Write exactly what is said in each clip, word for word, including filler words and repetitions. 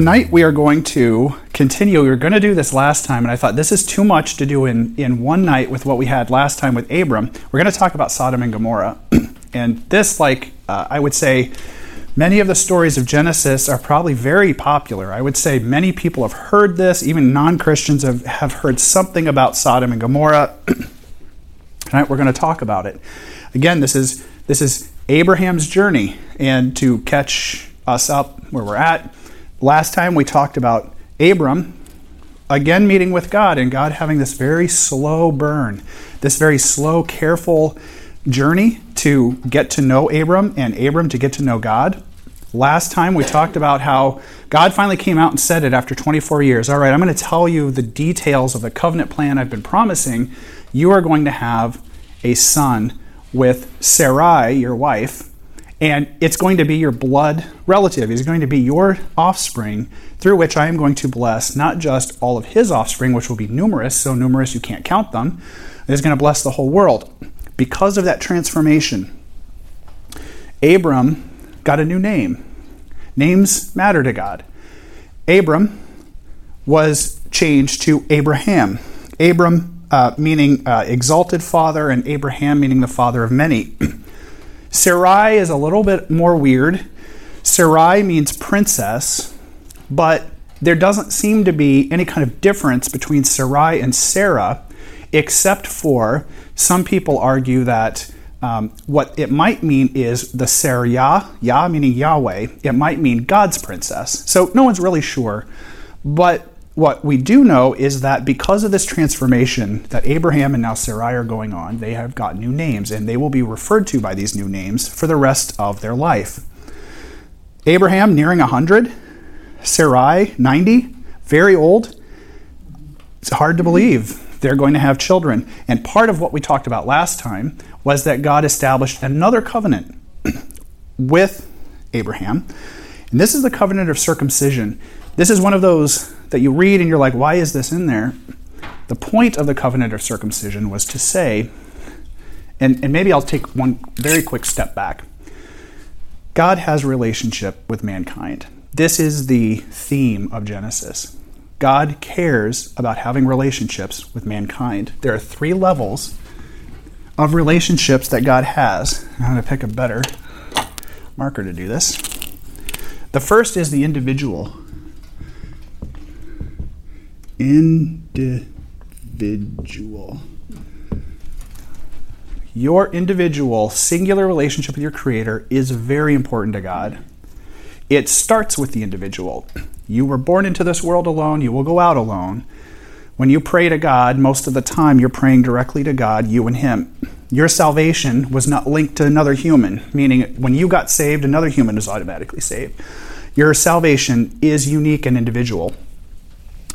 tonight we are going to continue. We were going to do this last time, and I thought this is too much to do in, in one night with what we had last time with Abram. We're going to talk about Sodom and Gomorrah. And this, like, uh, I would say, many of the stories of Genesis are probably very popular. I would say many people have heard this. Even non-Christians have, have heard something about Sodom and Gomorrah. Tonight we're going to talk about it. Again, this is this is Abraham's journey. And to catch us up where we're at, last time we talked about Abram again meeting with God, and God having this very slow burn, this very slow, careful journey to get to know Abram and Abram to get to know God. Last time we talked about how God finally came out and said it after twenty-four years. All right, I'm going to tell you the details of the covenant plan I've been promising. You are going to have a son with Sarai, your wife, and it's going to be your blood relative. He's going to be your offspring, through which I am going to bless not just all of his offspring, which will be numerous, so numerous you can't count them. It's going to bless the whole world. Because of that transformation, Abram got a new name. Names matter to God. Abram was changed to Abraham. Abram uh, meaning uh, exalted father, and Abraham meaning the father of many. Sarai is a little bit more weird. Sarai means princess, but there doesn't seem to be any kind of difference between Sarai and Sarah, except for some people argue that um, what it might mean is the Sarah, Yah meaning Yahweh, it might mean God's princess. So no one's really sure. But what we do know is that because of this transformation that Abraham and now Sarai are going on, they have got new names, and they will be referred to by these new names for the rest of their life. Abraham nearing one hundred, Sarai ninety, very old. It's hard to believe they're going to have children. And part of what we talked about last time was that God established another covenant with Abraham. And this is the covenant of circumcision. This is one of those that you read and you're like, why is this in there? The point of the covenant of circumcision was to say, and, and maybe I'll take one very quick step back. God has a relationship with mankind. This is the theme of Genesis. God cares about having relationships with mankind. There are three levels of relationships that God has. I'm going to pick a better marker to do this. The first is the individual. Individual. Your individual, singular relationship with your Creator is very important to God. It starts with the individual. You were born into this world alone. You will go out alone. When you pray to God, most of the time you're praying directly to God, you and Him. Your salvation was not linked to another human, meaning when you got saved, another human is automatically saved. Your salvation is unique and individual.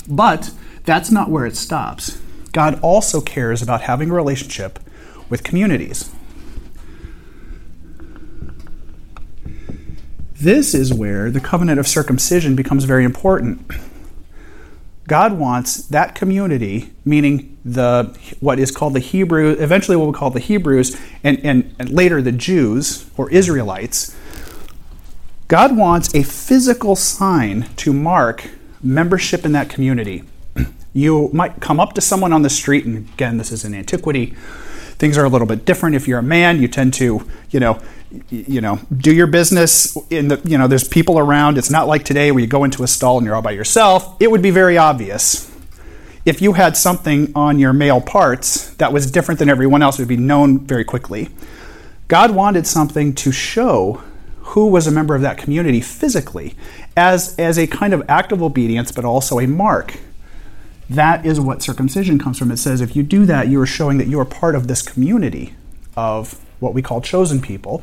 But that's not where it stops. God also cares about having a relationship with communities. This is where the covenant of circumcision becomes very important. God wants that community, meaning the what is called the Hebrew, eventually what we call the Hebrews, and, and, and later the Jews or Israelites. God wants a physical sign to mark membership in that community. You might come up to someone on the street, and again, this is in antiquity. Things are a little bit different. If you're a man, you tend to, you know, you know, do your business in the, you know, there's people around. It's not like today where you go into a stall and you're all by yourself. It would be very obvious. If you had something on your male parts that was different than everyone else, it would be known very quickly. God wanted something to show who was a member of that community physically, as, as a kind of act of obedience, but also a mark. That is what circumcision comes from. It says if you do that, you are showing that you are part of this community of what we call chosen people,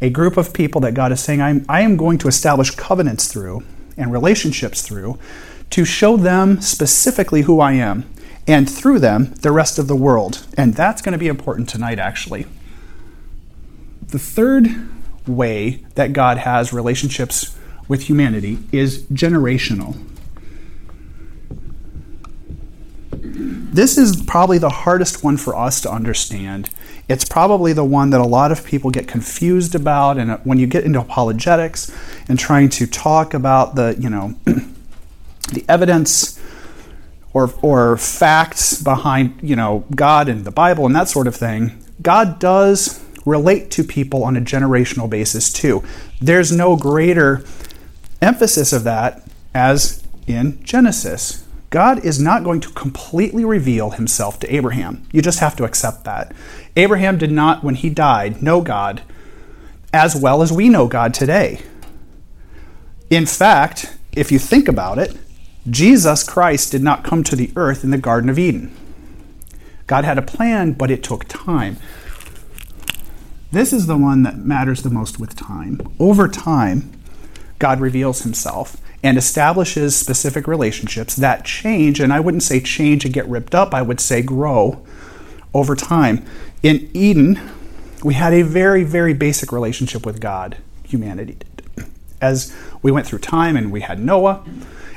a group of people that God is saying, I'm, I am going to establish covenants through and relationships through to show them specifically who I am, and through them, the rest of the world. And that's going to be important tonight, actually. The third way that God has relationships with humanity is generational. This is probably the hardest one for us to understand It's probably the one that a lot of people get confused about, and when you get into apologetics and trying to talk about the, you know, the evidence or or facts behind, you know, God and the Bible and that sort of thing, God does relate to people on a generational basis too. There's no greater emphasis of that as in Genesis. God is not going to completely reveal himself to Abraham. You just have to accept that. Abraham did not, when he died, know God as well as we know God today. In fact, if you think about it, Jesus Christ did not come to the earth in the Garden of Eden. God had a plan, but it took time. This is the one that matters the most with time. Over time, God reveals himself and establishes specific relationships that change, and I wouldn't say change and get ripped up, I would say grow over time. In Eden, we had a very, very basic relationship with God, humanity did. As we went through time and we had Noah,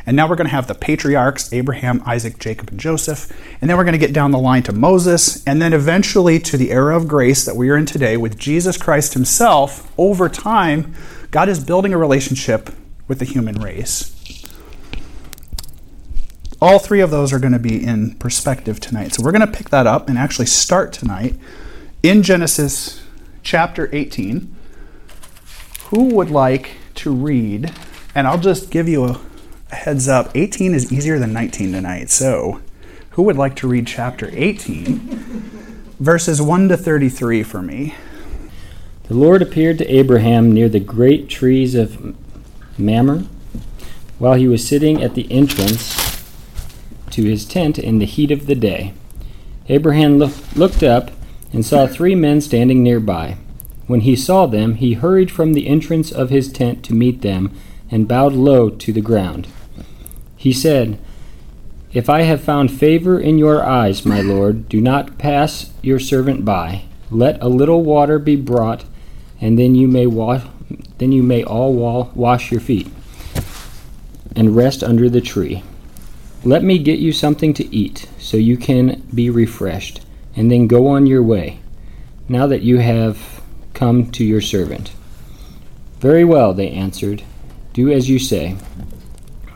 and now we're going to have the patriarchs, Abraham, Isaac, Jacob, and Joseph, and then we're going to get down the line to Moses, and then eventually to the era of grace that we are in today with Jesus Christ himself. Over time, God is building a relationship with the human race. All three of those are going to be in perspective tonight. So we're going to pick that up and actually start tonight in Genesis chapter eighteen. Who would like to read? And I'll just give you a heads up, eighteen is easier than nineteen tonight. So who would like to read chapter eighteen, verses one to thirty-three for me? The Lord appeared to Abraham near the great trees of Mamre, while he was sitting at the entrance to his tent in the heat of the day. Abraham lo- looked up and saw three men standing nearby. When he saw them, he hurried from the entrance of his tent to meet them and bowed low to the ground. He said, "If I have found favor in your eyes, my lord, do not pass your servant by. Let a little water be brought, and then you may wash. Then you may all wa- wash your feet and rest under the tree. Let me get you something to eat so you can be refreshed, and then go on your way, now that you have come to your servant." "Very well," they answered. "Do as you say."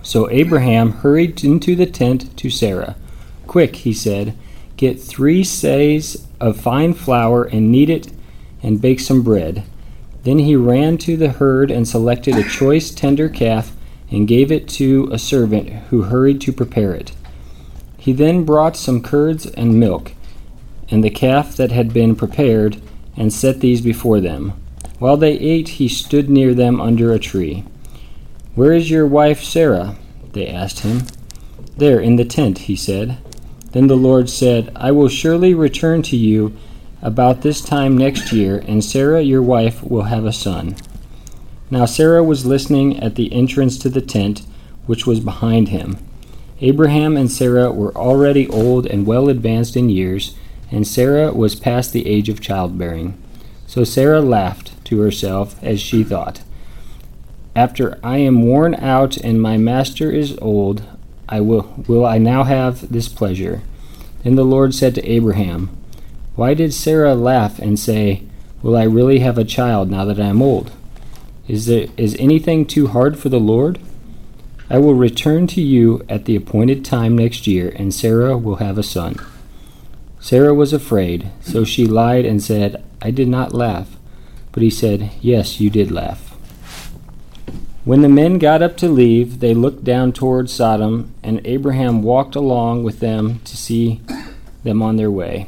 So Abraham hurried into the tent to Sarah. "Quick," he said, "get three seahs of fine flour and knead it and bake some bread." Then he ran to the herd and selected a choice tender calf and gave it to a servant who hurried to prepare it. He then brought some curds and milk and the calf that had been prepared and set these before them. While they ate, he stood near them under a tree. "Where is your wife Sarah?" they asked him. "There, in the tent," he said. Then the Lord said, "I will surely return to you about this time next year, and Sarah, your wife, will have a son." Now Sarah was listening at the entrance to the tent, which was behind him. Abraham and Sarah were already old and well advanced in years, and Sarah was past the age of childbearing. So Sarah laughed to herself as she thought, "After I am worn out and my master is old, I will, will I now have this pleasure?" Then the Lord said to Abraham, "Why did Sarah laugh and say, 'Will I really have a child now that I am old?' Is there is anything too hard for the Lord? I will return to you at the appointed time next year, and Sarah will have a son." Sarah was afraid, so she lied and said, "I did not laugh." But he said, "Yes, you did laugh." When the men got up to leave, they looked down toward Sodom, and Abraham walked along with them to see them on their way.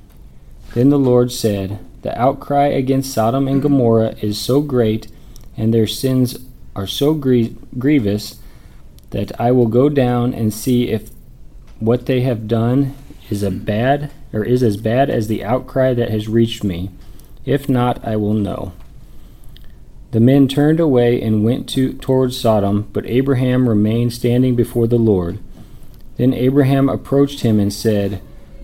Then the Lord said, "The outcry against Sodom and Gomorrah is so great, and their sins are so grie- grievous, that I will go down and see if what they have done is a bad or is as bad as the outcry that has reached me, If not, I will know. The men turned away and went to, towards Sodom, but Abraham remained standing before the Lord. Then Abraham approached him and said,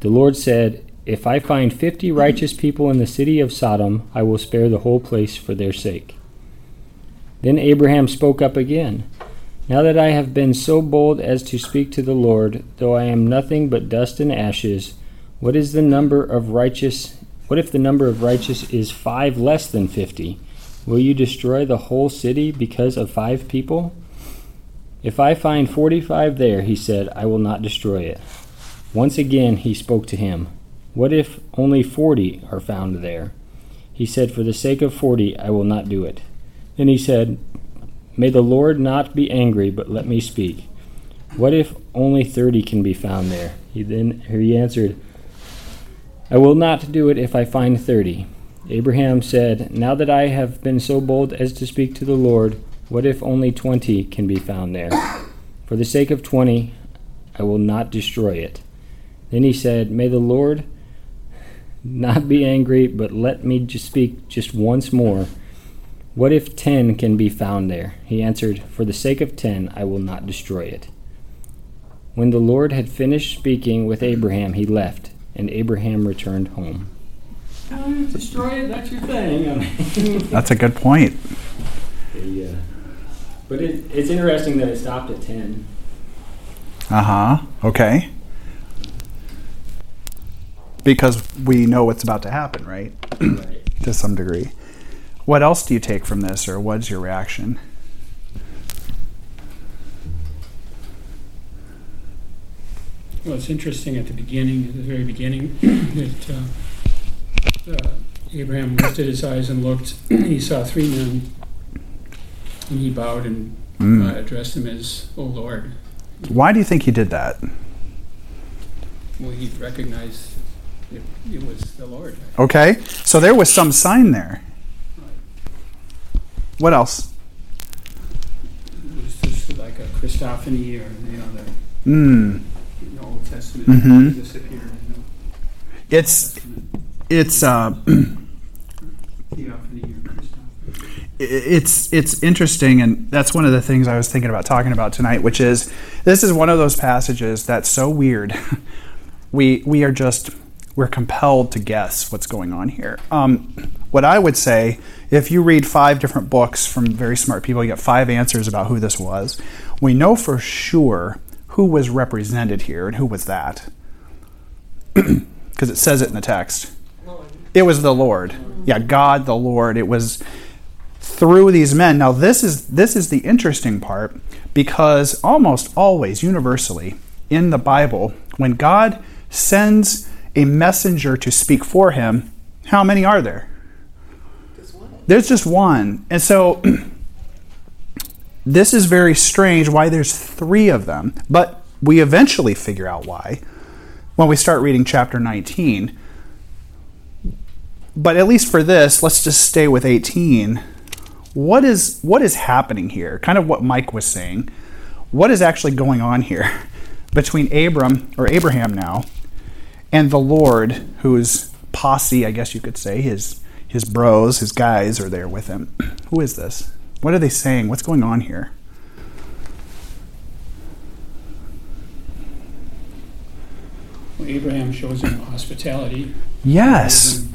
The Lord said, If I find fifty righteous people in the city of Sodom, I will spare the whole place for their sake. Then Abraham spoke up again. Now that I have been so bold as to speak to the Lord, though I am nothing but dust and ashes, what is the number of righteous? What if the number of righteous is five less than fifty? Will you destroy the whole city because of five people? If I find forty-five there, he said, I will not destroy it. Once again he spoke to him. What if only forty are found there? He said, For the sake of forty, I will not do it. Then he said, May the Lord not be angry, but let me speak. What if only thirty can be found there? He then he answered, I will not do it if I find thirty. Abraham said, Now that I have been so bold as to speak to the Lord, what if only twenty can be found there? For the sake of twenty, I will not destroy it. Then he said, May the Lord not be angry, but let me just speak just once more. What if ten can be found there? He answered, For the sake of ten, I will not destroy it. When the Lord had finished speaking with Abraham, he left, and Abraham returned home. Uh, destroy it, that's your thing. That's a good point. Yeah. But it, it's interesting that it stopped at ten. Uh-huh. Okay. Because we know what's about to happen, right? Right. To some degree. What else do you take from this, or what's your reaction? Well, it's interesting at the beginning, at the very beginning, that uh, uh, Abraham lifted his eyes and looked. He saw three men, and he bowed and mm. uh, addressed them as, O Lord. Why do you think he did that? Well, he recognized it, it was the Lord. Okay, so there was some sign there. What else? It was just like a Christophany, or you know, the, mm. the Old Testament mm-hmm. disappeared. You know, it's Testament. it's uh, theophany or Christophany. It's it's interesting, and that's one of the things I was thinking about talking about tonight, which is this is one of those passages that's so weird. we we are just we're compelled to guess what's going on here. Um, What I would say, if you read five different books from very smart people, you get five answers about who this was. We know for sure who was represented here and who was that. Because it says it in the text. Lord. It was the Lord. Yeah, God, the Lord. It was through these men. Now, this is this is the interesting part, because almost always, universally, in the Bible, when God sends a messenger to speak for him, how many are there? There's just one. And so this is very strange why there's three of them. But we eventually figure out why when we start reading chapter nineteen. But at least for this, let's just stay with eighteen. What is what is happening here? Kind of what Mike was saying. What is actually going on here between Abram, or Abraham now, and the Lord, whose posse, I guess you could say, his... His bros, his guys are there with him. Who is this? What are they saying? What's going on here? Well, Abraham shows him hospitality. Yes.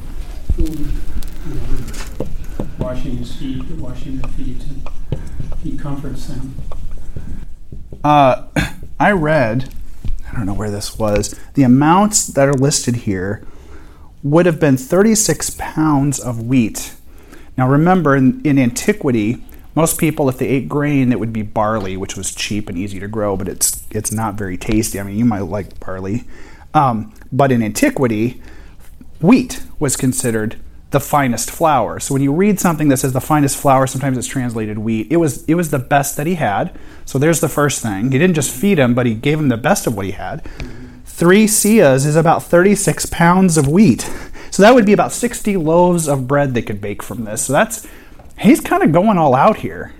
Food, you know, washing his feet, washing their feet. He comforts them. Uh, I read, I don't know where this was, the amounts that are listed here would have been thirty-six pounds of wheat. Now remember, in, in antiquity, most people, if they ate grain, it would be barley, which was cheap and easy to grow, but it's it's not very tasty. I mean, you might like barley. Um, but in antiquity, wheat was considered the finest flour. So when you read something that says the finest flour, sometimes it's translated wheat. It was it was the best that he had. So there's the first thing. He didn't just feed him, but he gave him the best of what he had. Three seahs is about thirty-six pounds of wheat. So that would be about sixty loaves of bread they could bake from this. So that's, he's kind of going all out here.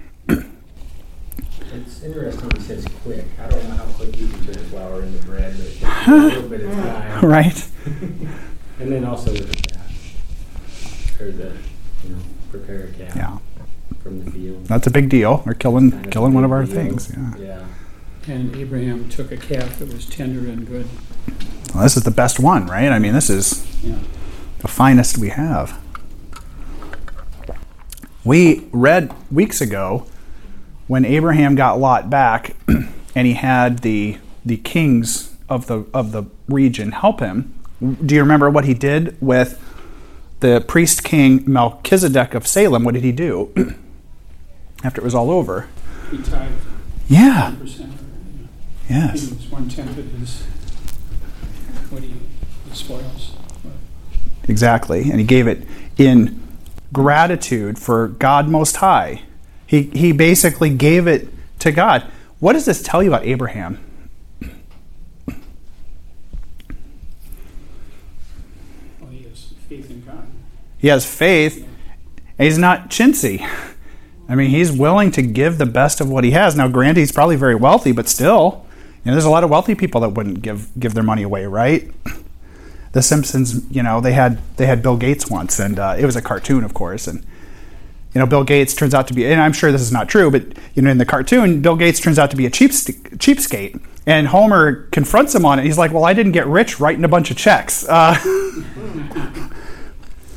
It's interesting he says quick. I don't know how quick you can turn flour into bread, but it takes a little bit of time. Right. And then also with the calf, or the, you know, prepare a calf yeah. from the field. That's a big deal. We're killing kind of killing one of our deal. things. Yeah. yeah. And Abraham took a calf that was tender and good. Well, this is the best one, right? I mean, this is yeah. the finest we have. We read weeks ago when Abraham got Lot back, and he had the the kings of the of the region help him. Do you remember what he did with the priest king Melchizedek of Salem? What did he do after it was all over? He tithed. Yeah. one hundred percent. Yes. He was one tenth of his what he spoils. Exactly, and he gave it in gratitude for God Most High. He he basically gave it to God. What does this tell you about Abraham? Well, he has faith in God. He has faith, and he's not chintzy. I mean, he's willing to give the best of what he has. Now, granted, he's probably very wealthy, but still, you know, there's a lot of wealthy people that wouldn't give give their money away, right? The Simpsons, you know, they had they had Bill Gates once, and uh, it was a cartoon, of course, and. You know, Bill Gates turns out to be, and I'm sure this is not true, but, you know, in the cartoon, Bill Gates turns out to be a cheap, cheapskate. And Homer confronts him on it. He's like, well, I didn't get rich writing a bunch of checks. Uh,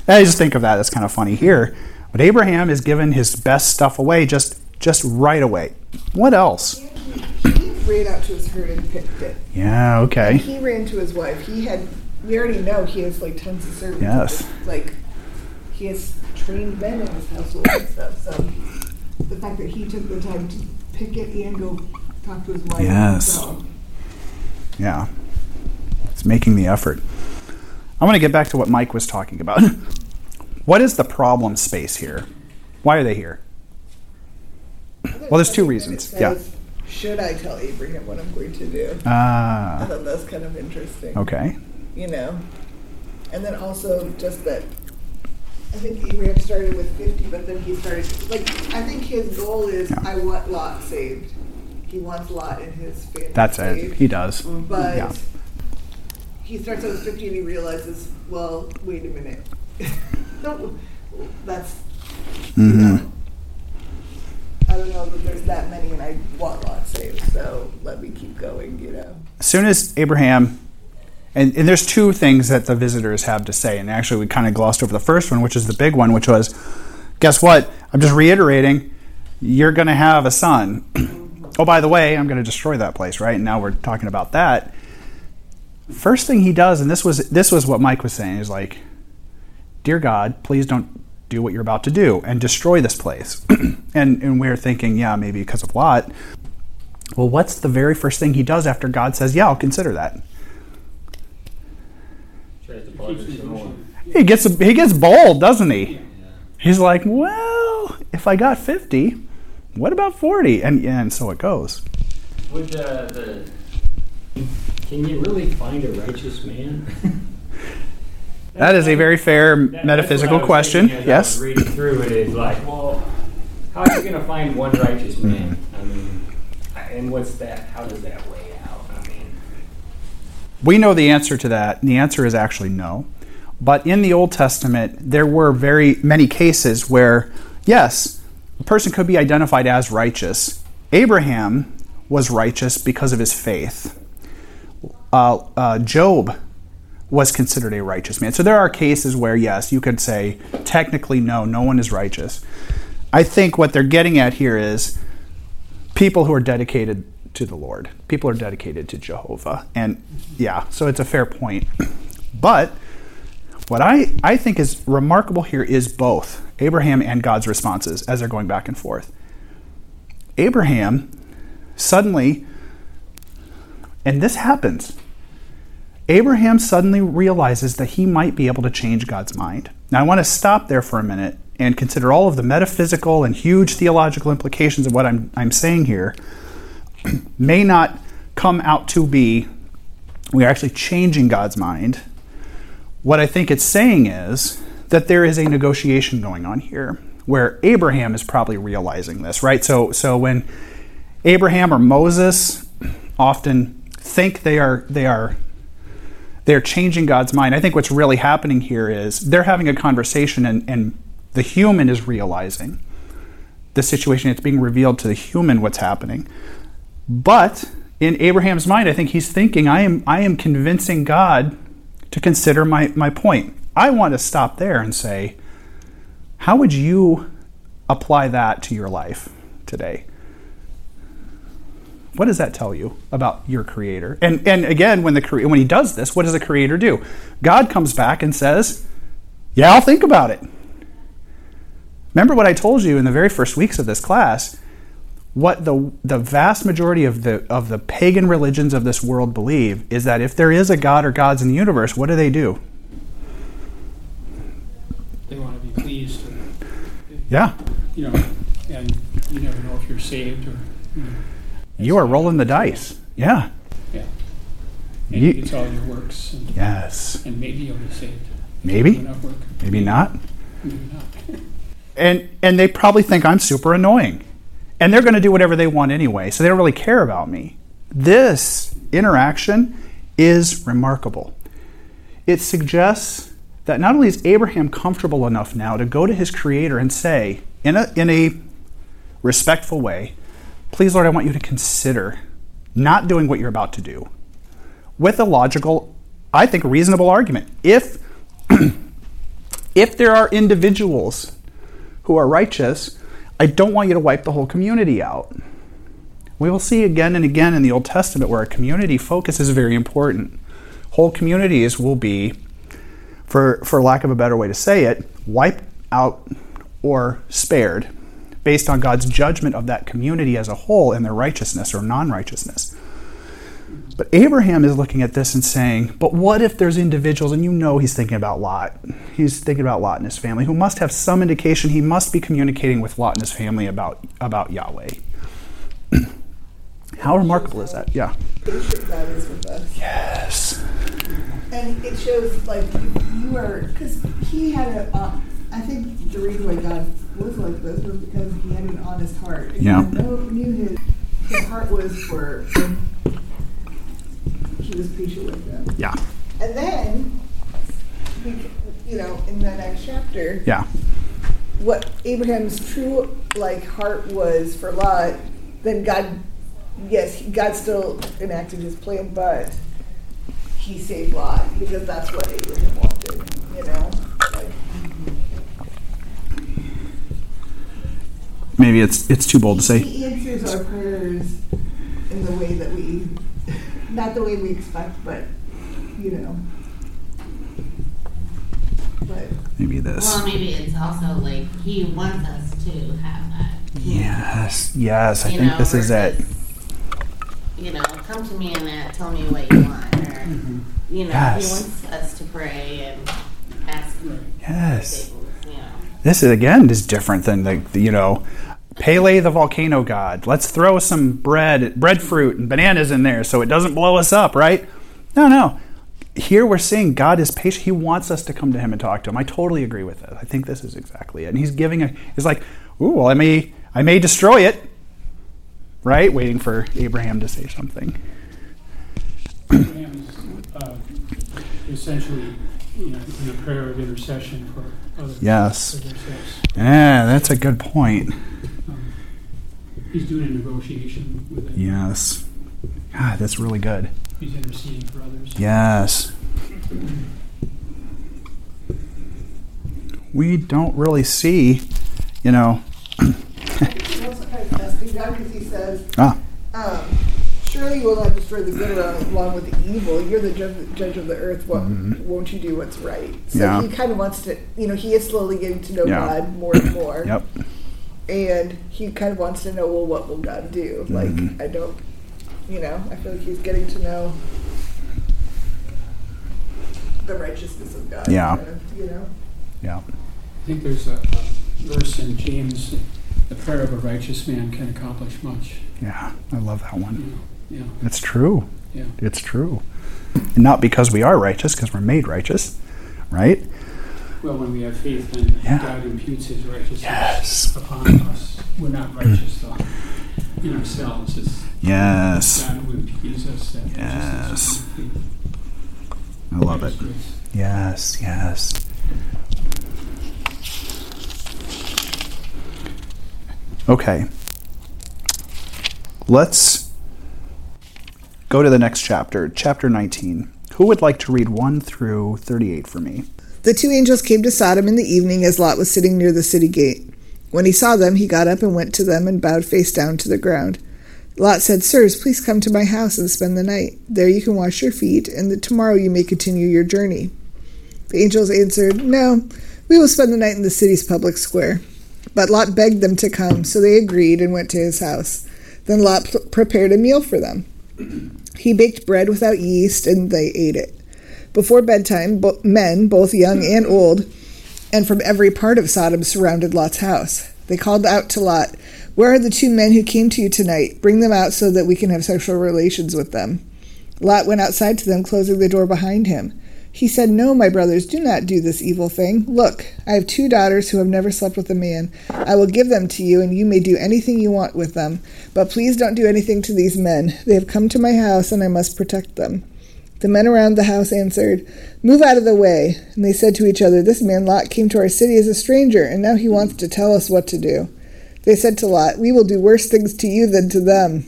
I just think of that. That's kind of funny here. But Abraham is giving his best stuff away just just right away. What else? He ran out to his herd and picked it. Yeah, okay. And he ran to his wife. He had, we already know he has, like, tons of servants. Yes. Like, he has trained men in his household and stuff, so the fact that he took the time to pick it and go talk to his wife. Yes. So. Yeah. It's making the effort. I want to get back to what Mike was talking about. What is the problem space here? Why are they here? Well, there's two reasons. Says, yeah. Should I tell Abraham what I'm going to do? Ah. I thought that was kind of interesting. Okay. You know? And then also just that I think Abraham started with fifty, but then he started, like, I think his goal is, yeah. I want Lot saved. He wants Lot in his family That's saved. It. He does. But yeah. he starts out with fifty and he realizes, well, wait a minute. no, that's, mm-hmm. you know, I don't know that there's that many and I want Lot saved, so let me keep going, you know. As soon as Abraham... And, and there's two things that the visitors have to say, and actually we kind of glossed over the first one, which is the big one, which was, guess what? I'm just reiterating, you're going to have a son. Oh, by the way, I'm going to destroy that place, right? And now we're talking about that. First thing he does, and this was this was what Mike was saying, is like, dear God, please don't do what you're about to do and destroy this place. and and we're thinking, yeah, maybe because of Lot. Well, what's the very first thing he does after God says, yeah, I'll consider that? He gets he gets bold, doesn't he? He's like, well, if I got fifty, what about forty? And and so it goes. Would uh, the can you really find a righteous man? That is a very fair that, metaphysical question. Yes. Reading through it is like, well, how are you going to find one righteous man? I mean, and what's that? How does that weigh? We know the answer to that, and the answer is actually no. But in the Old Testament, there were very many cases where, yes, a person could be identified as righteous. Abraham was righteous because of his faith. Uh, uh, Job was considered a righteous man. So there are cases where, yes, you could say, technically, no, no one is righteous. I think what they're getting at here is people who are dedicated to the Lord. People are dedicated to Jehovah. And yeah, so it's a fair point. But what I, I think is remarkable here is both Abraham and God's responses as they're going back and forth. Abraham suddenly, and this happens, Abraham suddenly realizes that he might be able to change God's mind. Now, I want to stop there for a minute and consider all of the metaphysical and huge theological implications of what I'm, I'm saying here may not come out to be we are actually changing God's mind. What I think it's saying is that there is a negotiation going on here where Abraham is probably realizing this, right? So, so when Abraham or Moses often think they are they are they're changing God's mind, I think what's really happening here is they're having a conversation and, and the human is realizing the situation. It's being revealed to the human what's happening. But in Abraham's mind, I think he's thinking, I am I am convincing God to consider my, my point. I want to stop there and say, how would you apply that to your life today? What does that tell you about your Creator? And and again, when the when he does this, what does the Creator do? God comes back and says, yeah, I'll think about it. Remember what I told you in the very first weeks of this class, what the the vast majority of the of the pagan religions of this world believe is that if there is a God or gods in the universe, what do they do? They want to be pleased. Yeah. You know, and you never know if you're saved or... You know. You are rolling the dice. Yeah. Yeah. And you, it's all your works. And, yes. And maybe you'll be saved. Maybe. Enough work. Maybe not. Maybe not. and and they probably think I'm super annoying. And they're going to do whatever they want anyway, so they don't really care about me. This interaction is remarkable. It suggests that not only is Abraham comfortable enough now to go to his Creator and say, in a in a respectful way, please, Lord, I want you to consider not doing what you're about to do, with a logical, I think, reasonable argument. If, if there are individuals who are righteous, I don't want you to wipe the whole community out. We will see again and again in the Old Testament where a community focus is very important. Whole communities will be, for, for lack of a better way to say it, wiped out or spared, based on God's judgment of that community as a whole and their righteousness or non-righteousness. But Abraham is looking at this and saying, but what if there's individuals, and you know he's thinking about Lot. He's thinking about Lot and his family, who must have some indication he must be communicating with Lot and his family about, about Yahweh. How remarkable is that? Yeah. Patient God is with us. Yes. And it shows, like, you are, because he had a... Uh, I think the reason why God was like this was because he had an honest heart. And yeah. No one knew his, his heart was for, he was patient with them. Yeah. And then, you know, in the next chapter, yeah, what Abraham's true like heart was for Lot, then God, yes, God still enacted his plan, but he saved Lot because that's what Abraham wanted, you know? Like, maybe it's it's too bold to say. He answers our prayers in the way that we, not the way we expect, but, you know. But maybe this. Well, maybe it's also like he wants us to have that. Yes, yes, I you think know, this is it. You know, come to me and that, tell me what you want. Or, mm-hmm. You know, yes. He wants us to pray and ask for yes. Things, you know. This is, again, is different than, the, the you know, Pele the volcano god. Let's throw some bread, breadfruit and bananas in there so it doesn't blow us up, right? No, no. Here we're seeing God is patient. He wants us to come to him and talk to him. I totally agree with that. I think this is exactly it. And he's giving a, it's like, ooh, well, I may, I may destroy it, right? Waiting for Abraham to say something. Abraham is uh, essentially, you know, in a prayer of intercession for others. Yes. For yeah, that's a good point. Um, he's doing a negotiation with it. Yes. God, that's really good. He's interceding for others. Yes. We don't really see, you know. He's also kind of testing God because he says, ah. um, surely you will not destroy the good along with the evil. You're the judge of the earth. What, mm-hmm. Won't you do what's right? So yeah. He kind of wants to, you know, he is slowly getting to know yeah. God more and more. Yep. And he kind of wants to know, well, what will God do? Like, mm-hmm. I don't, you know, I feel like he's getting to know the righteousness of God. Yeah. Kind of, you know? Yeah. I think there's a, a verse in James, the prayer of a righteous man can accomplish much. Yeah, I love that one. Yeah. yeah. It's true. Yeah. It's true. And not because we are righteous, because we're made righteous, right? Well, when we have faith, then yeah. God imputes his righteousness yes. upon us. We're not righteous, though, in ourselves. It's yes. God who imputes us that righteousness. Yes. I love it. Yes, yes. Okay. Let's go to the next chapter, chapter nineteen. Who would like to read one through thirty-eight for me? The two angels came to Sodom in the evening as Lot was sitting near the city gate. When he saw them, he got up and went to them and bowed face down to the ground. Lot said, "Sirs, please come to my house and spend the night. There you can wash your feet, and the, tomorrow you may continue your journey." The angels answered, "No, we will spend the night in the city's public square." But Lot begged them to come, so they agreed and went to his house. Then Lot p- prepared a meal for them. He baked bread without yeast, and they ate it. Before bedtime, bo- men, both young and old, and from every part of Sodom surrounded Lot's house. They called out to Lot, "Where are the two men who came to you tonight? Bring them out so that we can have sexual relations with them." Lot went outside to them, closing the door behind him. He said, "No, my brothers, do not do this evil thing. Look, I have two daughters who have never slept with a man. I will give them to you, and you may do anything you want with them. But please don't do anything to these men. They have come to my house, and I must protect them." The men around the house answered, "Move out of the way." And they said to each other, "This man Lot came to our city as a stranger, and now he wants to tell us what to do." They said to Lot, "We will do worse things to you than to them."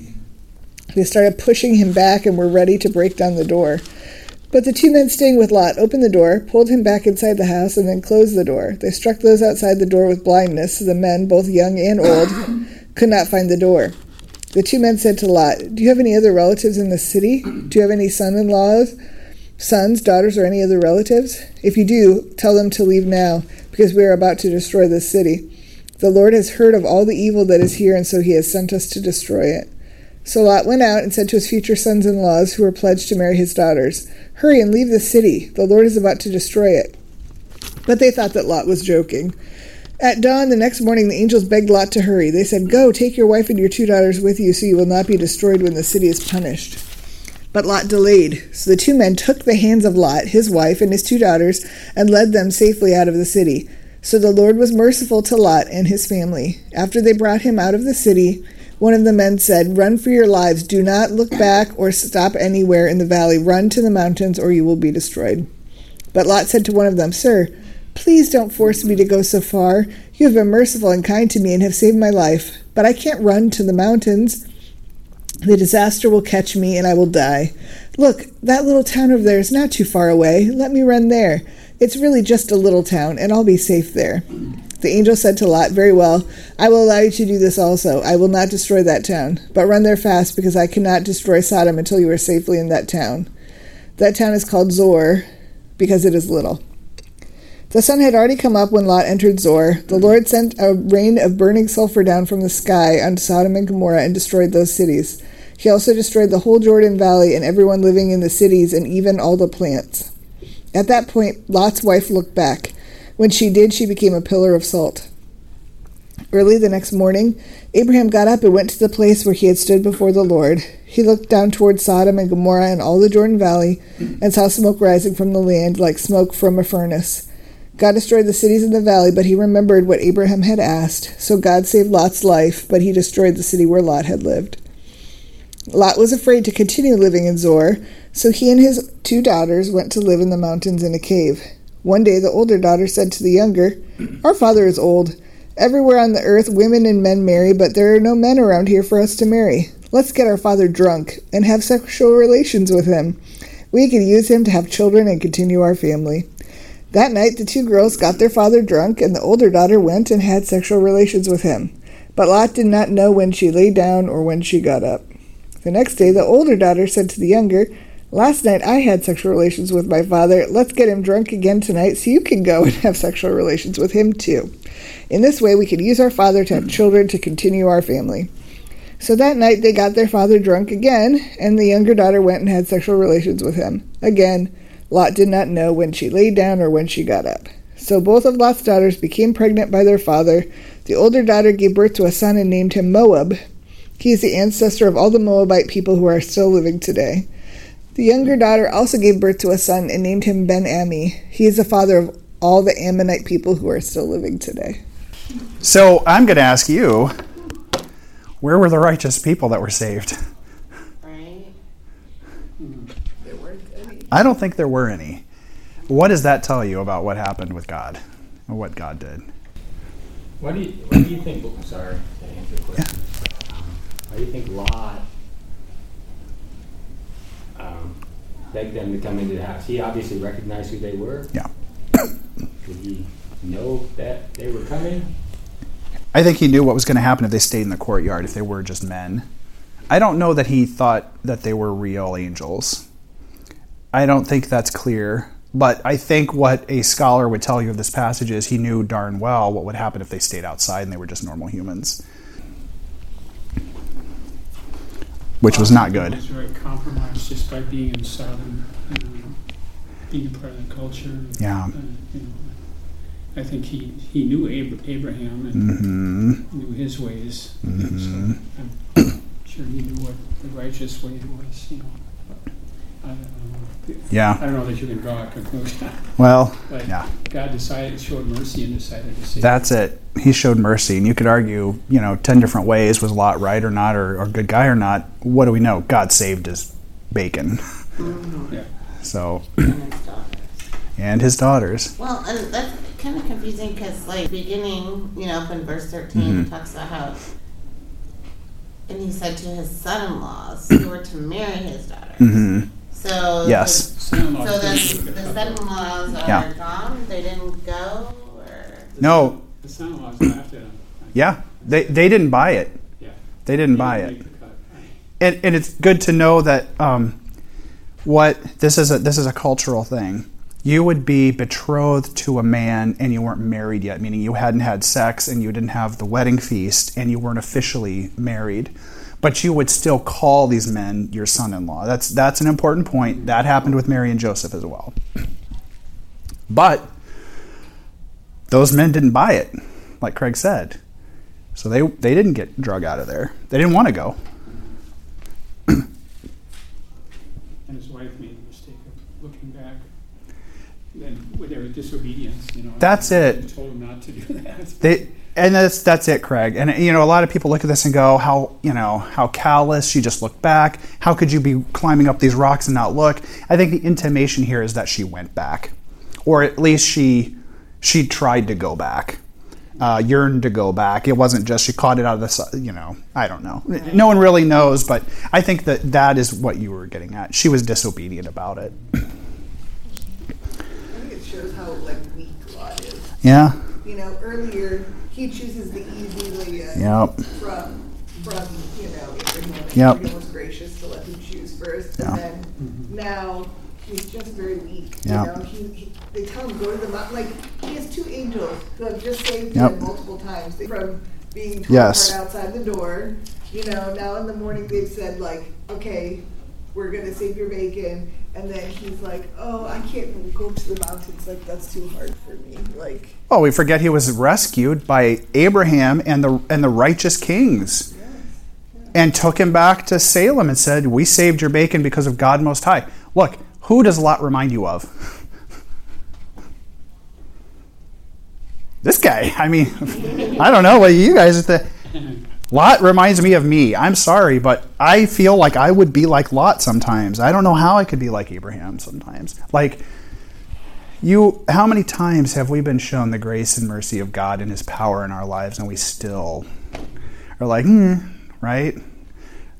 They started pushing him back and were ready to break down the door. But the two men staying with Lot opened the door, pulled him back inside the house, and then closed the door. They struck those outside the door with blindness, so the men, both young and old, could not find the door. The two men said to Lot, "Do you have any other relatives in the city? Do you have any son-in-laws, sons, daughters, or any other relatives? If you do, tell them to leave now, because we are about to destroy this city. The Lord has heard of all the evil that is here, and so he has sent us to destroy it." So Lot went out and said to his future sons-in-laws, who were pledged to marry his daughters, "Hurry and leave the city. The Lord is about to destroy it." But they thought that Lot was joking. At dawn the next morning, the angels begged Lot to hurry. They said, "Go, take your wife and your two daughters with you, so you will not be destroyed when the city is punished." But Lot delayed. So the two men took the hands of Lot, his wife, and his two daughters, and led them safely out of the city. So the Lord was merciful to Lot and his family. After they brought him out of the city, one of the men said, "Run for your lives. Do not look back or stop anywhere in the valley. Run to the mountains, or you will be destroyed." But Lot said to one of them, "Sir, please don't force me to go so far. You have been merciful and kind to me and have saved my life, but I can't run to the mountains. The disaster will catch me and I will die. Look, that little town over there is not too far away. Let me run there. It's really just a little town, and I'll be safe there." The angel said to Lot, "Very well, I will allow you to do this also. I will not destroy that town, but run there fast, because I cannot destroy Sodom until you are safely in that town. That town is called Zoar, because it is little." The sun had already come up when Lot entered Zoar. The Lord sent a rain of burning sulfur down from the sky on Sodom and Gomorrah and destroyed those cities. He also destroyed the whole Jordan Valley and everyone living in the cities and even all the plants. At that point, Lot's wife looked back. When she did, she became a pillar of salt. Early the next morning, Abraham got up and went to the place where he had stood before the Lord. He looked down toward Sodom and Gomorrah and all the Jordan Valley and saw smoke rising from the land like smoke from a furnace. God destroyed the cities in the valley, but he remembered what Abraham had asked. So God saved Lot's life, but he destroyed the city where Lot had lived. Lot was afraid to continue living in Zoar, so he and his two daughters went to live in the mountains in a cave. One day the older daughter said to the younger, "Our father is old. Everywhere on the earth women and men marry, but there are no men around here for us to marry. Let's get our father drunk and have sexual relations with him. We can use him to have children and continue our family." That night, the two girls got their father drunk, and the older daughter went and had sexual relations with him. But Lot did not know when she lay down or when she got up. The next day, the older daughter said to the younger, "Last night I had sexual relations with my father. Let's get him drunk again tonight so you can go and have sexual relations with him too. In this way, we can use our father to have children to continue our family." So that night, they got their father drunk again, and the younger daughter went and had sexual relations with him. Again, Lot did not know when she lay down or when she got up. So both of Lot's daughters became pregnant by their father. The older daughter gave birth to a son and named him Moab. He is the ancestor of all the Moabite people who are still living today. The younger daughter also gave birth to a son and named him Ben-Ammi. He is the father of all the Ammonite people who are still living today. So I'm going to ask you, where were the righteous people that were saved? Right. There weren't any. I don't think there were any. What does that tell you about what happened with God and what God did? Why do you, why do you think, oh, sorry to answer the question, yeah. Why do you think Lot um, begged them to come into the house? He obviously recognized who they were. Yeah. Did he know that they were coming? I think he knew what was going to happen if they stayed in the courtyard, if they were just men. I don't know that he thought that they were real angels. I don't think that's clear. But I think what a scholar would tell you of this passage is he knew darn well what would happen if they stayed outside and they were just normal humans, which was not good. Was very compromised just by being in Sodom, you know, being a part of the culture. Yeah. And, you know, I think he, he knew Ab- Abraham and mm-hmm. knew his ways. Mm-hmm. So I'm sure he knew what the righteous way was, you know. I don't know. Yeah. I don't know that you can draw a conclusion. Well, like yeah. God decided, showed mercy and decided to save. That's it. He showed mercy. And you could argue, you know, ten different ways. Was Lot right or not, or a good guy or not? What do we know? God saved his bacon. Mm-hmm. Yeah. So. And his daughters. And his daughters. Well, and that's kind of confusing because, like, beginning, you know, up in verse thirteen, mm-hmm. it talks about how. And he said to his son-in-laws who were to marry his daughters. Mm-hmm. So, yes. the, so the, the son-in-laws are yeah. gone? They didn't go? Or? No. The son-in-laws left them. Yeah. They they didn't buy it. Yeah. They didn't they buy didn't it. And and it's good to know that um, what this is a this is a cultural thing. You would be betrothed to a man and you weren't married yet, meaning you hadn't had sex and you didn't have the wedding feast and you weren't officially married. But you would still call these men your son-in-law. That's that's an important point. That happened with Mary and Joseph as well. But those men didn't buy it, like Craig said. So they, they didn't get drug out of there. They didn't want to go. And his wife made the mistake of looking back. Then there was disobedience. You know, that's it. They told him not to do that. They... And that's that's it, Craig. And, you know, a lot of people look at this and go, how, you know, how callous. You just look back. How could you be climbing up these rocks and not look? I think the intimation here is that she went back. Or at least she she tried to go back, uh, yearned to go back. It wasn't just she caught it out of the, you know, I don't know. No one really knows, but I think that that is what you were getting at. She was disobedient about it. I think it shows how, like, weak God is. Yeah. You know, earlier... He chooses the easy Leah yep. from, from, you know, Abraham. Yep. Abraham was gracious to let him choose first. And yeah. then mm-hmm. now he's just very weak. Yep. You know, he, he, they tell him, go to the mountain. Like, he has two angels who have just saved yep. him multiple times from being torn yes. apart outside the door. You know, now in the morning they've said, like, okay, we're going to save your bacon. And then he's like, oh, I can't go to the mountains. Like, that's too hard for me. Like, oh, we forget he was rescued by Abraham and the and the righteous kings yes, yes. and took him back to Salem and said, we saved your bacon because of God Most High. Look, who does Lot remind you of? This guy. I mean, I don't know what you guys are thinking. Lot reminds me of me. I'm sorry, but I feel like I would be like Lot sometimes. I don't know how I could be like Abraham sometimes. Like, you, how many times have we been shown the grace and mercy of God and his power in our lives, and we still are like, hmm, right?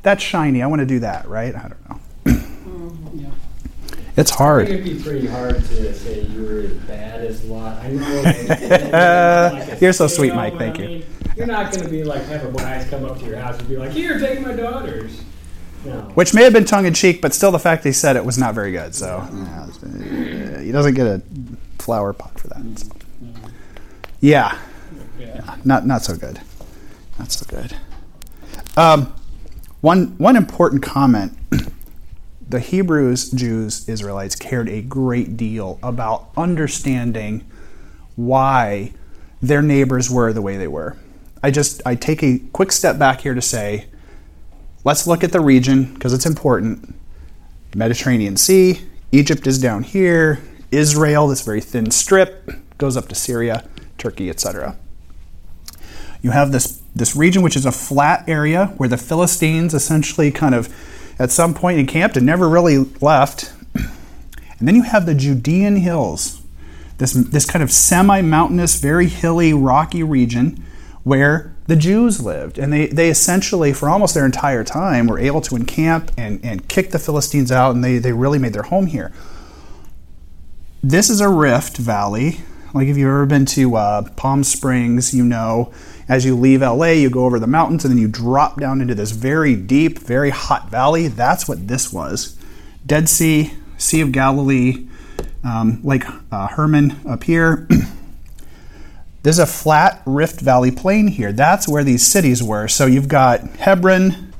That's shiny. I want to do that, right? I don't know. Yeah. It's hard. I think it'd be pretty hard to say you were as bad as Lot. I know. Like, you're so sweet, Mike. Thank you. You're not going to be like, have a guy come up to your house and be like, here, take my daughters. No. Which may have been tongue-in-cheek, but still the fact that he said it was not very good. So yeah, he doesn't get a flower pot for that. So. Yeah. yeah. Not not so good. Not so good. Um, one one important comment the Hebrews, Jews, Israelites cared a great deal about understanding why their neighbors were the way they were. I just, I take a quick step back here to say, let's look at the region because it's important. Mediterranean Sea, Egypt is down here, Israel, this very thin strip, goes up to Syria, Turkey, et cetera. You have this, this region, which is a flat area where the Philistines essentially kind of at some point encamped and never really left. And then you have the Judean hills, this, this kind of semi-mountainous, very hilly, rocky region where the Jews lived. And they, they essentially, for almost their entire time, were able to encamp and, and kick the Philistines out, and they, they really made their home here. This is a rift valley. Like if you've ever been to uh, Palm Springs, you know, as you leave L A, you go over the mountains, and then you drop down into this very deep, very hot valley. That's what this was. Dead Sea, Sea of Galilee, um, Lake uh, Herman up here. There's a flat rift valley plain here. That's where these cities were. So you've got Hebron,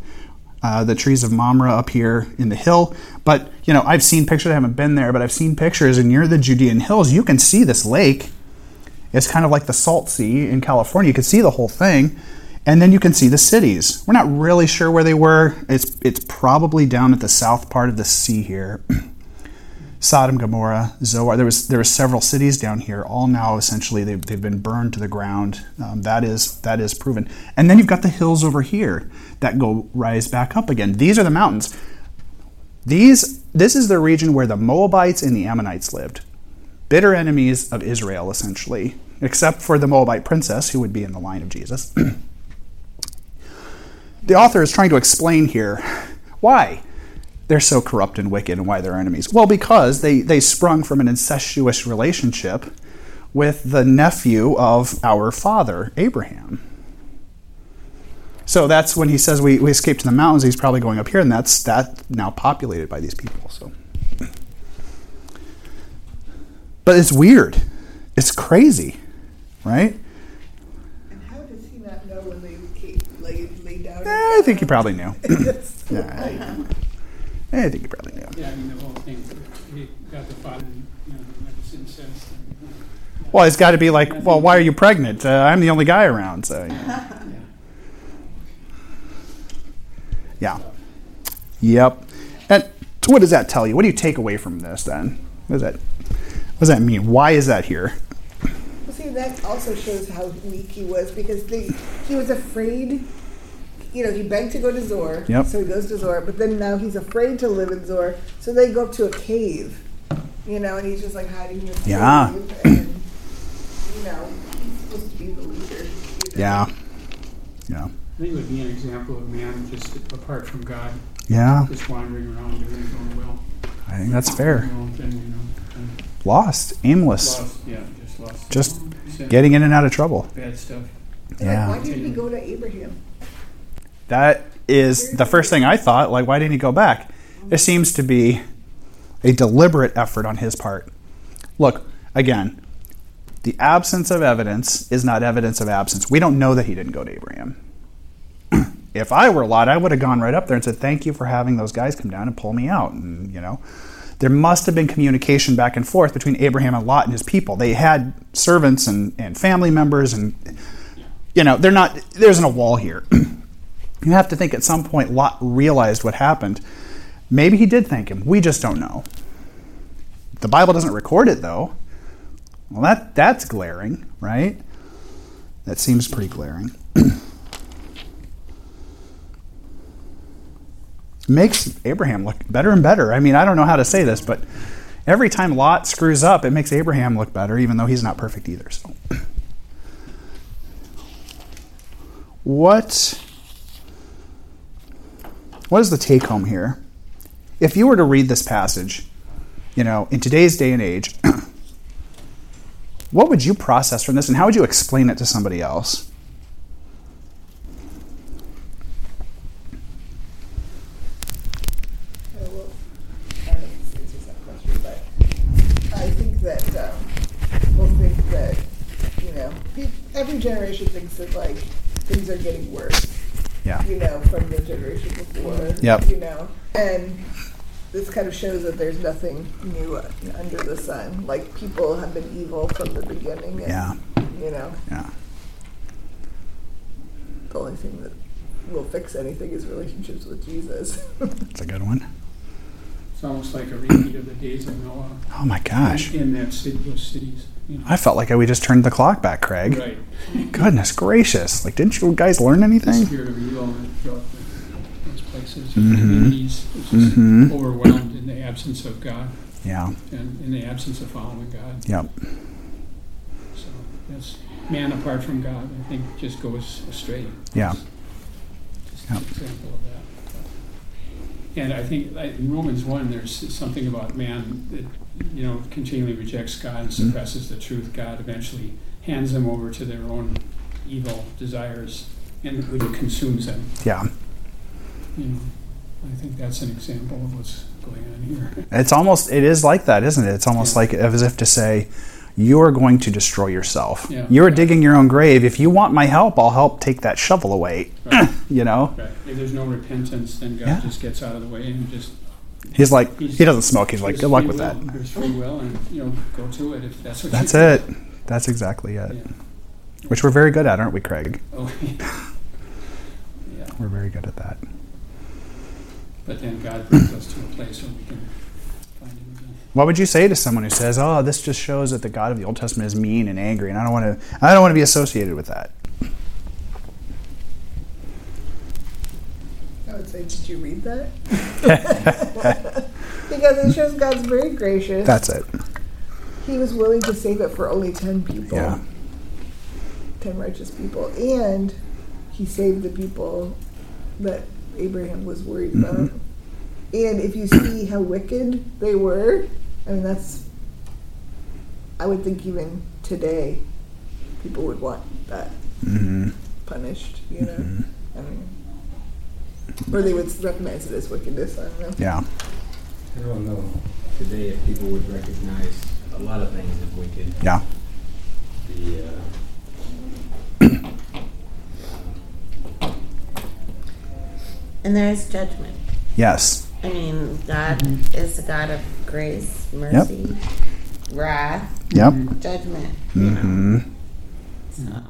uh, the trees of Mamre up here in the hill. But, you know, I've seen pictures. I haven't been there, but I've seen pictures. And near the Judean hills, you can see this lake. It's kind of like the Salt Sea in California. You can see the whole thing. And then you can see the cities. We're not really sure where they were. It's, it's probably down at the south part of the sea here. Sodom, Gomorrah, Zoar. There was there were several cities down here. All now essentially they've, they've been burned to the ground. Um, that is that is proven. And then you've got the hills over here that go rise back up again. These are the mountains. These this is the region where the Moabites and the Ammonites lived, bitter enemies of Israel essentially, except for the Moabite princess who would be in the line of Jesus. The author is trying to explain here why they're so corrupt and wicked and why they're enemies. Well, because they, they sprung from an incestuous relationship with the nephew of our father, Abraham. So that's when he says we, we escaped to the mountains. He's probably going up here, and that's that now populated by these people. So, but it's weird. It's crazy, right? And how does he not know when they came, laid, laid down? Eh, I think he probably knew. yeah, I, I think you probably know. Yeah, I mean, the whole thing, he got the father, you know, never since since. Well, it's got to be like, well, why are you pregnant? Uh, I'm the only guy around, so. You know. Yeah. Yep. And so what does that tell you? What do you take away from this, then? What does that, what does that mean? Why is that here? Well, see, that also shows how weak he was, because they, he was afraid. You know, he begged to go to Zoar, yep. So he goes to Zoar, but then now he's afraid to live in Zoar, so they go up to a cave, you know, and he's just like hiding in a cave. Yeah. And, you know, he's supposed to be the leader. You know? Yeah. Yeah. I think it would be an example of man just apart from God. Yeah. Just wandering around doing his own will. I think that's fair. Thing, you know, and lost, aimless. Lost, yeah, just lost. Just stuff. Getting in and out of trouble. Bad stuff. Yeah. Like, why did he go to Abraham? That is the first thing I thought. Like, why didn't he go back? There seems to be a deliberate effort on his part. Look, again, the absence of evidence is not evidence of absence. We don't know that he didn't go to Abraham. If I were Lot, I would have gone right up there and said, thank you for having those guys come down and pull me out. And, you know, there must have been communication back and forth between Abraham and Lot and his people. They had servants and, and family members, and, you know, they're not, there isn't a wall here. You have to think at some point Lot realized what happened. Maybe he did thank him. We just don't know. The Bible doesn't record it, though. Well, that that's glaring, right? That seems pretty glaring. Makes Abraham look better and better. I mean, I don't know how to say this, but every time Lot screws up, it makes Abraham look better, even though he's not perfect either. So, what... What is the take-home here? If you were to read this passage, you know, in today's day and age, what would you process from this, and how would you explain it to somebody else? I will, I don't know if this answers that question, but I think that um, we'll think that, you know, every generation thinks that, like, things are getting worse. Yeah. You know, from the generation before. Yep. You know, and this kind of shows that there's nothing new under the sun. Like, people have been evil from the beginning. And, yeah. You know? Yeah. The only thing that will fix anything is relationships with Jesus. That's a good one. It's almost like a repeat of the days of Noah. Oh, my gosh. In that city, those cities. You know. I felt like we just turned the clock back, Craig. Right. Goodness gracious. Like, didn't you guys learn anything? The spirit of evil throughout those places. Mm-hmm. Communities. It's just mm-hmm. overwhelmed in the absence of God. Yeah. And in the absence of following God. Yep. So, that's man apart from God, I think, just goes astray. Yeah. Just yep. an example of that. And I think in Romans one, there's something about man that, you know, continually rejects God and suppresses mm-hmm. the truth. God eventually hands them over to their own evil desires and it consumes them. Yeah. You know, I think that's an example of what's going on here. It's almost, it is like that, isn't it? It's almost yeah. like as if to say, you're going to destroy yourself. Yeah. You're yeah. digging your own grave. If you want my help, I'll help take that shovel away. Right. You know? Right. If there's no repentance, then God yeah. just gets out of the way and just... He's like, he's, he doesn't smoke. He's like, good luck with that. There's free will and, you know, go to it if that's what that's you That's it. Do. That's exactly it. Yeah. Which we're very good at, aren't we, Craig? Oh, yeah. yeah. We're very good at that. But then God brings us to a place where we can... What would you say to someone who says, "Oh, this just shows that the God of the Old Testament is mean and angry, and I don't want to. I don't want to be associated with that." I would say, "Did you read that?" Because it shows God's very gracious. That's it. He was willing to save it for only ten people, yeah. ten righteous people, and He saved the people that Abraham was worried mm-hmm. about. And if you see how wicked they were, I mean, that's, I would think even today, people would want that mm-hmm. punished, you know? Mm-hmm. I mean, or they would recognize it as wickedness, I don't know. Yeah. I don't know today if people would recognize a lot of things as wicked. Yeah. The, uh, and there is judgment. Yes. I mean, God mm-hmm. is a God of grace, mercy, yep. wrath, yep. judgment. Mm-hmm. So.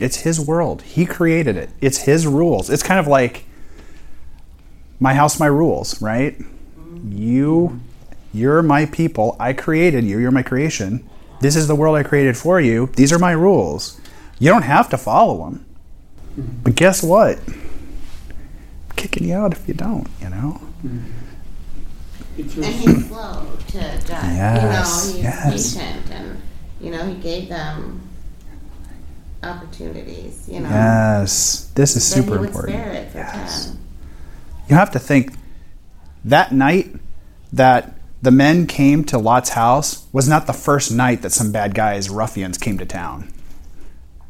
It's His world. He created it. It's His rules. It's kind of like my house, my rules, right? Mm-hmm. You, you're my people. I created you. You're my creation. This is the world I created for you. These are my rules. You don't have to follow them. Mm-hmm. But guess what? Kicking you out if you don't, you know. Mm-hmm. And He's slow to judge. Yes, you know, He's yes. patient, and you know, He gave them opportunities. You know. Yes, this is super important. He would spare it for yes. ten. You have to think that night that the men came to Lot's house was not the first night that some bad guys, ruffians, came to town.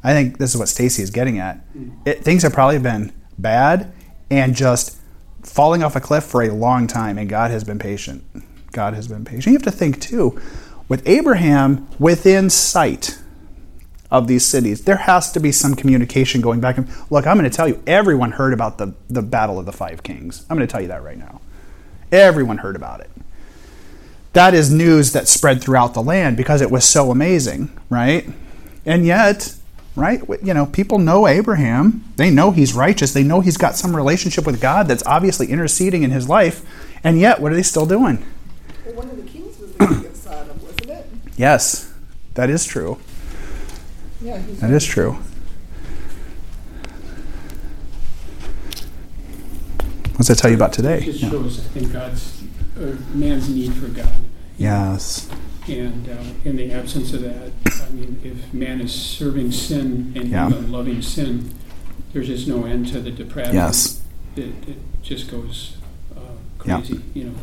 I think this is what Stacy is getting at. It, things have probably been bad. And just falling off a cliff for a long time. And God has been patient. God has been patient. You have to think, too, with Abraham within sight of these cities, there has to be some communication going back. And look, I'm going to tell you, everyone heard about the, the Battle of the Five Kings. I'm going to tell you that right now. Everyone heard about it. That is news that spread throughout the land because it was so amazing, right? And yet... Right? You know, people know Abraham. They know he's righteous. They know he's got some relationship with God that's obviously interceding in his life. And yet, what are they still doing? Well, one of the kings was the king of Sodom, wasn't it? Yes. That is true. Yeah, he's that is true. What's that tell you about today? It just yeah. shows, I think, God's, uh, man's need for God. Yes. And uh, in the absence of that, I mean, if man is serving sin and yeah. loving sin, there's just no end to the depravity. Yes. It, it just goes uh, crazy, yeah. you know.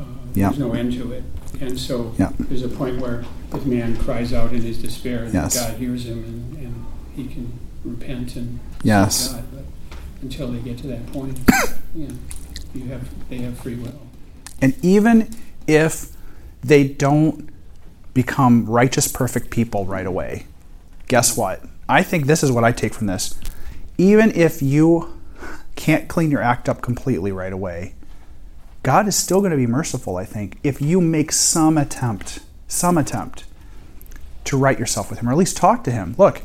Uh, yeah. There's no end to it. And so yeah. there's a point where if man cries out in his despair, and yes. God hears him and, and he can repent and yes. God. But until they get to that point, you know, you have, they have free will. And even if... they don't become righteous, perfect people right away. Guess what? I think this is what I take from this. Even if you can't clean your act up completely right away, God is still going to be merciful, I think, if you make some attempt, some attempt to right yourself with him, or at least talk to him. Look,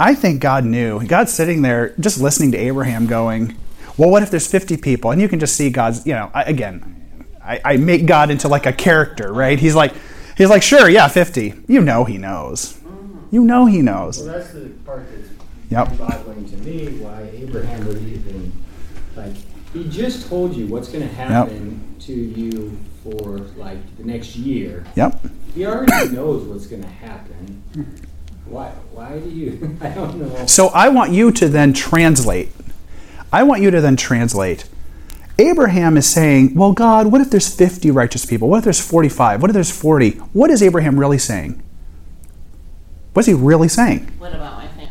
I think God knew. God's sitting there just listening to Abraham going, well, what if there's fifty people? And you can just see God's, you know, I, again, I, I make God into like a character, right? He's like, he's like, sure, yeah, fifty. You know he knows. You know he knows. Well, that's the part that's yep. boggling to me, why Abraham believed in, like, he just told you what's going to happen yep. to you for, like, the next year. Yep. He already knows what's going to happen. Why Why do you? I don't know. So I want you to then translate. I want you to then translate. Abraham is saying, well, God, what if there's fifty righteous people? What if there's forty-five? What if there's forty? What is Abraham really saying? What's he really saying? What about my family?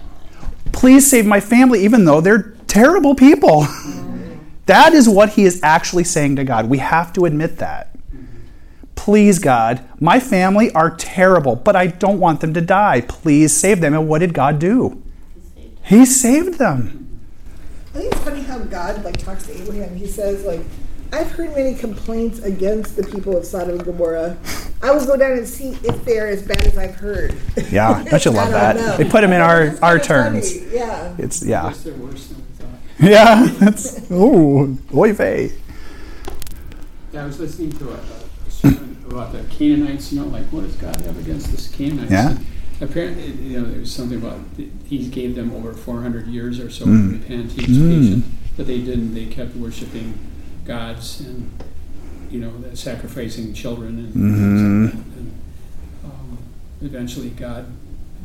Please save my family, even though they're terrible people. Mm-hmm. That is what he is actually saying to God. We have to admit that. Please, God, my family are terrible, but I don't want them to die. Please save them. And what did God do? He saved them. He saved them. I think it's funny how God like talks to Abraham. He says, like, I've heard many complaints against the people of Sodom and Gomorrah. I will go down and see if they're as bad as I've heard. Yeah, don't you love that? Know. They put them in our, our terms. Funny. Yeah. It's yeah. Worse than we thought. Yeah. That's ooh, oy vey. Yeah, I was listening to a, a sermon about the Canaanites, you know, like what does God have against this Canaanites? Yeah. And apparently, you know, there's something about he gave them over four hundred years or so mm. to repent. He was mm. patient, but they didn't. They kept worshiping gods and, you know, sacrificing children and mm-hmm. things like that. And, um, eventually God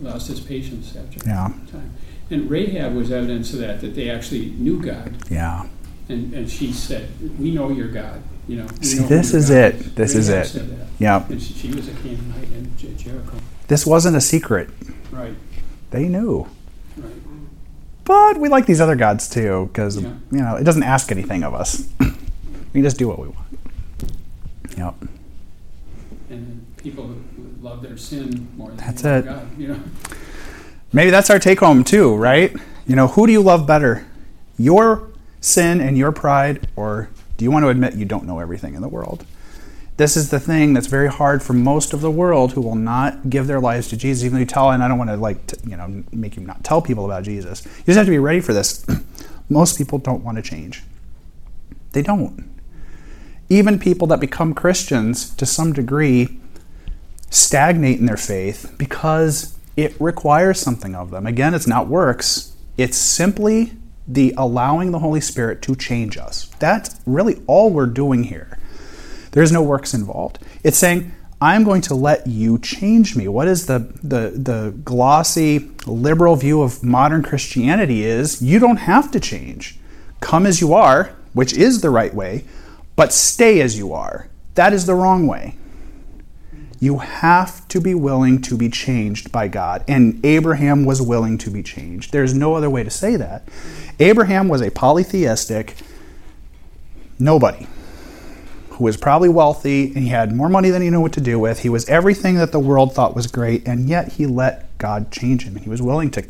lost his patience after yeah. time. And Rahab was evidence of that, that they actually knew God. Yeah. And and she said, we know your God. You know, we See, know this is God. it. This Rahab is it. Yeah. And she, she was a Canaanite in Jericho. This wasn't a secret. Right. They knew. Right. But we like these other gods too, because, yeah. you know, it doesn't ask anything of us. We can just do what we want. Yep. And people who love their sin more than that's they love it. God, you know? Maybe that's our take home too, right? You know, who do you love better? Your sin and your pride, or do you want to admit you don't know everything in the world? This is the thing that's very hard for most of the world who will not give their lives to Jesus. Even though you tell, and I don't want to like, t- you know, make him not tell people about Jesus. You just have to be ready for this. Most people don't want to change. They don't. Even people that become Christians, to some degree, stagnate in their faith because it requires something of them. Again, it's not works. It's simply the allowing the Holy Spirit to change us. That's really all we're doing here. There's no works involved. It's saying, I'm going to let you change me. What is the, the, the glossy, liberal view of modern Christianity is, you don't have to change. Come as you are, which is the right way, but stay as you are. That is the wrong way. You have to be willing to be changed by God. And Abraham was willing to be changed. There's no other way to say that. Abraham was a polytheistic nobody who was probably wealthy, and he had more money than he knew what to do with. He was everything that the world thought was great, and yet he let God change him. He was willing to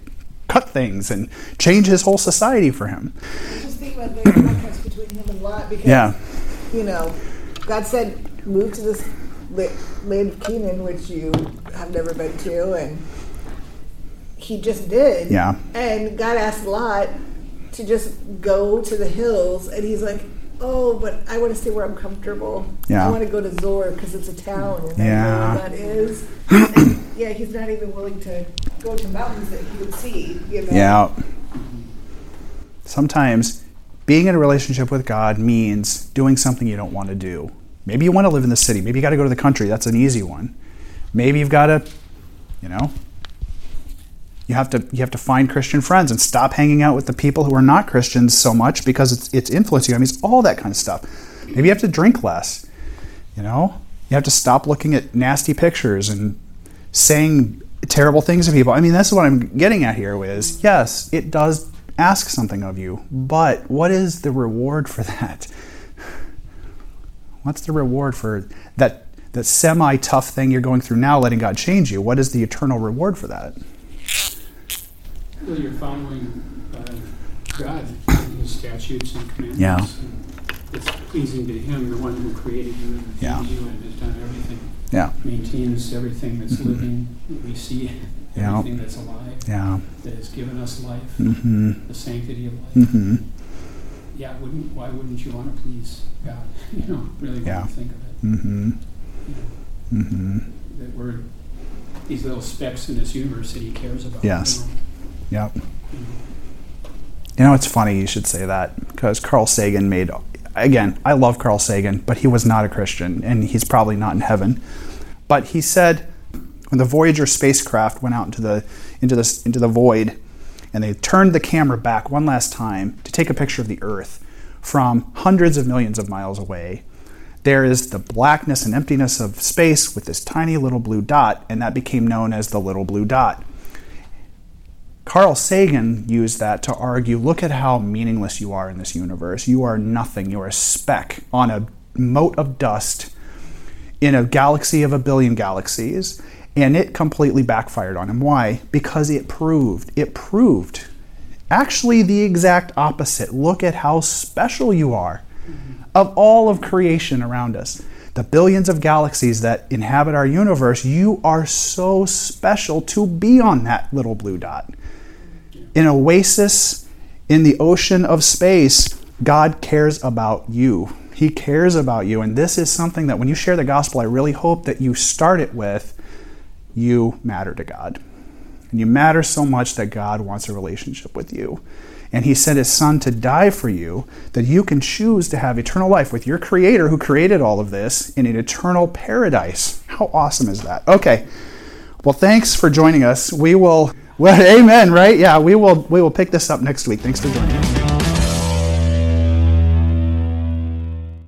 cut things and change his whole society for him. I just think about the contrast between him and Lot, because, yeah. you know, God said, move to this land of Canaan, which you have never been to, and he just did. Yeah. And God asked Lot to just go to the hills, and he's like, oh, but I want to stay where I'm comfortable. Yeah. I want to go to Zoar because it's a town. And yeah. I know where that is. And yeah, he's not even willing to go to mountains that he would see. You know? Yeah. Sometimes being in a relationship with God means doing something you don't want to do. Maybe you want to live in the city. Maybe you got to go to the country. That's an easy one. Maybe you've got to, you know, you have to you have to find Christian friends and stop hanging out with the people who are not Christians so much because it's it's influencing you. I mean, it's all that kind of stuff. Maybe you have to drink less, you know? You have to stop looking at nasty pictures and saying terrible things to people. I mean, that's what I'm getting at here is, yes, it does ask something of you, but what is the reward for that? What's the reward for that, that semi-tough thing you're going through now, letting God change you? What is the eternal reward for that? Well, you're following uh, God and his statutes and commandments. Yeah. And it's pleasing to him, the one who created you and yeah. you and has done everything. Yeah. Maintains everything that's mm-hmm. living. We see everything yeah. that's alive. Yeah. That has given us life. Mm-hmm. The sanctity of life. Mm-hmm. Yeah. Wouldn't why wouldn't you want to please God? You know, really yeah. when you think of it. Mm-hmm. You know, mm-hmm. That we're these little specks in this universe that He cares about. Yes. You know? Yep. You know? You know, it's funny you should say that, because Carl Sagan made, again, I love Carl Sagan, but he was not a Christian, and he's probably not in heaven. But he said, when the Voyager spacecraft went out into the into the, into the void, and they turned the camera back one last time to take a picture of the Earth from hundreds of millions of miles away, there is the blackness and emptiness of space with this tiny little blue dot, and that became known as the little blue dot. Carl Sagan used that to argue, look at how meaningless you are in this universe. You are nothing. You are a speck on a mote of dust in a galaxy of a billion galaxies. And it completely backfired on him. Why? Because it proved, it proved actually the exact opposite. Look at how special you are of all of creation around us. The billions of galaxies that inhabit our universe, you are so special to be on that little blue dot. An oasis in the ocean of space, God cares about you. He cares about you. And this is something that when you share the gospel, I really hope that you start it with, you matter to God. And you matter so much that God wants a relationship with you. And He sent His Son to die for you, that you can choose to have eternal life with your Creator who created all of this in an eternal paradise. How awesome is that? Okay. Well, thanks for joining us. We will... Well, amen, right? Yeah, we will we will pick this up next week. Thanks for joining us.